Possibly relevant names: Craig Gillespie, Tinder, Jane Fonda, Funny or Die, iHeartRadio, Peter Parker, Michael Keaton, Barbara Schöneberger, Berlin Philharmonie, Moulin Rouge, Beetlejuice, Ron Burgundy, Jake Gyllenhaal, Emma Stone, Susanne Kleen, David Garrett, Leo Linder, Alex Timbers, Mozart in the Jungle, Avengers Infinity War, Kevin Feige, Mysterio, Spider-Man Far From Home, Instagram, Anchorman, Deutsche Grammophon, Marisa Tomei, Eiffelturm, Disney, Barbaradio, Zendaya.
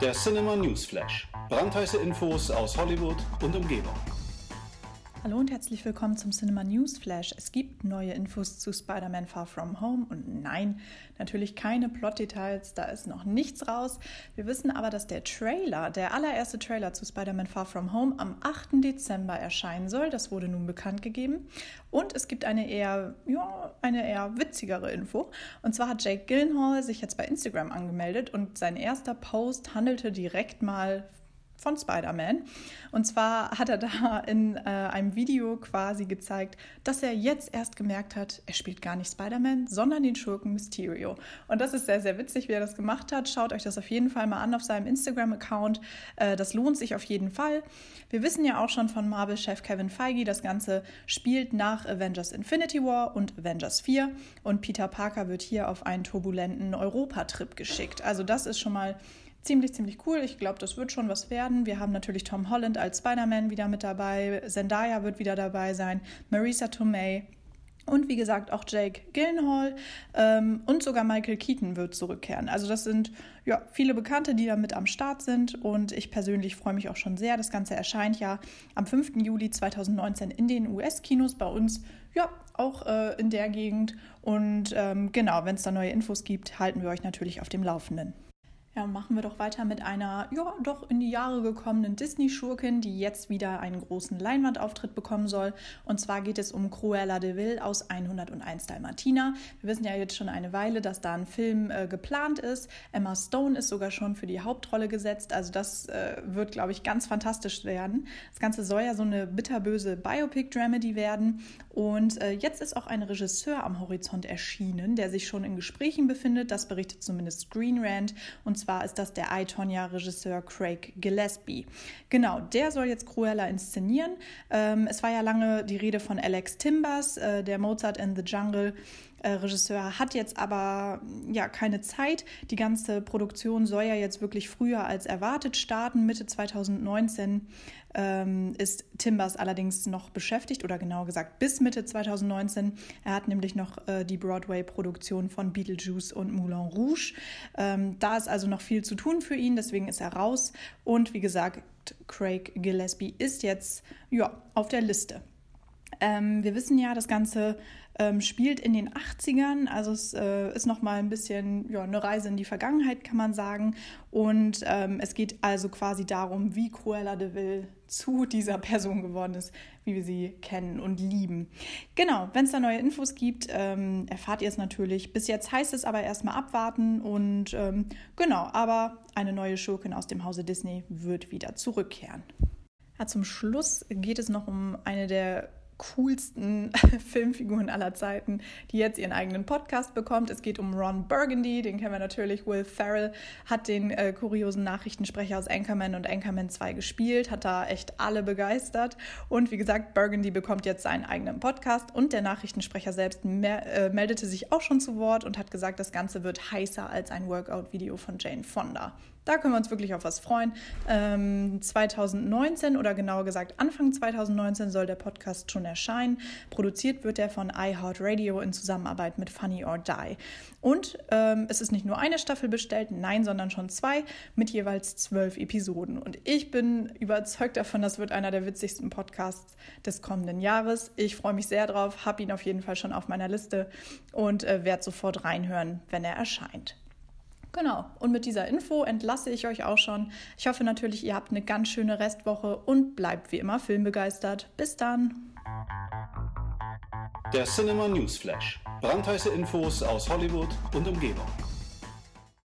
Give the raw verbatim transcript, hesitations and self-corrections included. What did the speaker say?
Der Cinema News Flash. Brandheiße Infos aus Hollywood und Umgebung. Hallo und herzlich willkommen zum Cinema News Flash. Es gibt neue Infos zu Spider-Man Far From Home und nein, natürlich keine Plot-Details, da ist noch nichts raus. Wir wissen aber, dass der Trailer, der allererste Trailer zu Spider-Man Far From Home am achten Dezember erscheinen soll. Das wurde nun bekannt gegeben. Und es gibt eine eher, ja, eine eher witzigere Info. Und zwar hat Jake Gyllenhaal sich jetzt bei Instagram angemeldet und sein erster Post handelte direkt mal von Spider-Man. Und zwar hat er da in äh, einem Video quasi gezeigt, dass er jetzt erst gemerkt hat, er spielt gar nicht Spider-Man, sondern den Schurken Mysterio. Und das ist sehr, sehr witzig, wie er das gemacht hat. Schaut euch das auf jeden Fall mal an auf seinem Instagram-Account. Äh, das lohnt sich auf jeden Fall. Wir wissen ja auch schon von Marvel-Chef Kevin Feige, das Ganze spielt nach Avengers Infinity War und Avengers vier. Und Peter Parker wird hier auf einen turbulenten Europa-Trip geschickt. Also das ist schon mal ziemlich, ziemlich cool. Ich glaube, das wird schon was werden. Wir haben natürlich Tom Holland als Spider-Man wieder mit dabei. Zendaya wird wieder dabei sein. Marisa Tomei. Und wie gesagt, auch Jake Gyllenhaal ähm, und sogar Michael Keaton wird zurückkehren. Also das sind ja viele Bekannte, die da mit am Start sind. Und ich persönlich freue mich auch schon sehr. Das Ganze erscheint ja am fünften Juli zweitausendneunzehn in den U S-Kinos. Bei uns ja auch äh, in der Gegend. Und ähm, genau, wenn es da neue Infos gibt, halten wir euch natürlich auf dem Laufenden. Ja, machen wir doch weiter mit einer, ja, doch in die Jahre gekommenen Disney-Schurkin, die jetzt wieder einen großen Leinwandauftritt bekommen soll. Und zwar geht es um Cruella de Vil aus hunderteins Dalmatiner. Wir wissen ja jetzt schon eine Weile, dass da ein Film äh, geplant ist. Emma Stone ist sogar schon für die Hauptrolle gesetzt. Also das äh, wird, glaube ich, ganz fantastisch werden. Das Ganze soll ja so eine bitterböse Biopic-Dramedy werden. Und äh, jetzt ist auch ein Regisseur am Horizont erschienen, der sich schon in Gesprächen befindet. Das berichtet zumindest Screen Rant. Und Und zwar ist das der I, Tonya Regisseur Craig Gillespie. Genau, der soll jetzt Cruella inszenieren. Ähm, es war ja lange die Rede von Alex Timbers, äh, der Mozart in the Jungle äh, Regisseur, hat jetzt aber ja keine Zeit. Die ganze Produktion soll ja jetzt wirklich früher als erwartet starten. Mitte zweitausendneunzehn ähm, ist Timbers allerdings noch beschäftigt, oder genauer gesagt bis Mitte zweitausendneunzehn. Er hat nämlich noch äh, die Broadway-Produktion von Beetlejuice und Moulin Rouge. Ähm, da ist also noch noch viel zu tun für ihn, deswegen ist er raus. Und wie gesagt, Craig Gillespie ist jetzt ja auf der Liste. Ähm, wir wissen ja, das Ganze ähm, spielt in den achtzigern, also es äh, ist nochmal ein bisschen ja, eine Reise in die Vergangenheit, kann man sagen. Und ähm, es geht also quasi darum, wie Cruella de Vil zu dieser Person geworden ist, wie wir sie kennen und lieben. Genau, wenn es da neue Infos gibt, ähm, erfahrt ihr es natürlich. Bis jetzt heißt es aber erstmal abwarten und ähm, genau, aber eine neue Schurkin aus dem Hause Disney wird wieder zurückkehren. Ja, zum Schluss geht es noch um eine der coolsten Filmfiguren aller Zeiten, die jetzt ihren eigenen Podcast bekommt. Es geht um Ron Burgundy, den kennen wir natürlich. Will Ferrell hat den äh, kuriosen Nachrichtensprecher aus Anchorman und Anchorman zwei gespielt, hat da echt alle begeistert. Und wie gesagt, Burgundy bekommt jetzt seinen eigenen Podcast und der Nachrichtensprecher selbst mehr, äh, meldete sich auch schon zu Wort und hat gesagt, das Ganze wird heißer als ein Workout-Video von Jane Fonda. Da können wir uns wirklich auf was freuen. Ähm, zweitausendneunzehn oder genauer gesagt Anfang zweitausendneunzehn soll der Podcast schon erscheinen. Produziert wird er von iHeartRadio in Zusammenarbeit mit Funny or Die. Und ähm, es ist nicht nur eine Staffel bestellt, nein, sondern schon zwei mit jeweils zwölf Episoden. Und ich bin überzeugt davon, das wird einer der witzigsten Podcasts des kommenden Jahres. Ich freue mich sehr drauf, habe ihn auf jeden Fall schon auf meiner Liste und äh, werde sofort reinhören, wenn er erscheint. Genau, und mit dieser Info entlasse ich euch auch schon. Ich hoffe natürlich, ihr habt eine ganz schöne Restwoche und bleibt wie immer filmbegeistert. Bis dann! Der Cinema News Flash. Brandheiße Infos aus Hollywood und Umgebung.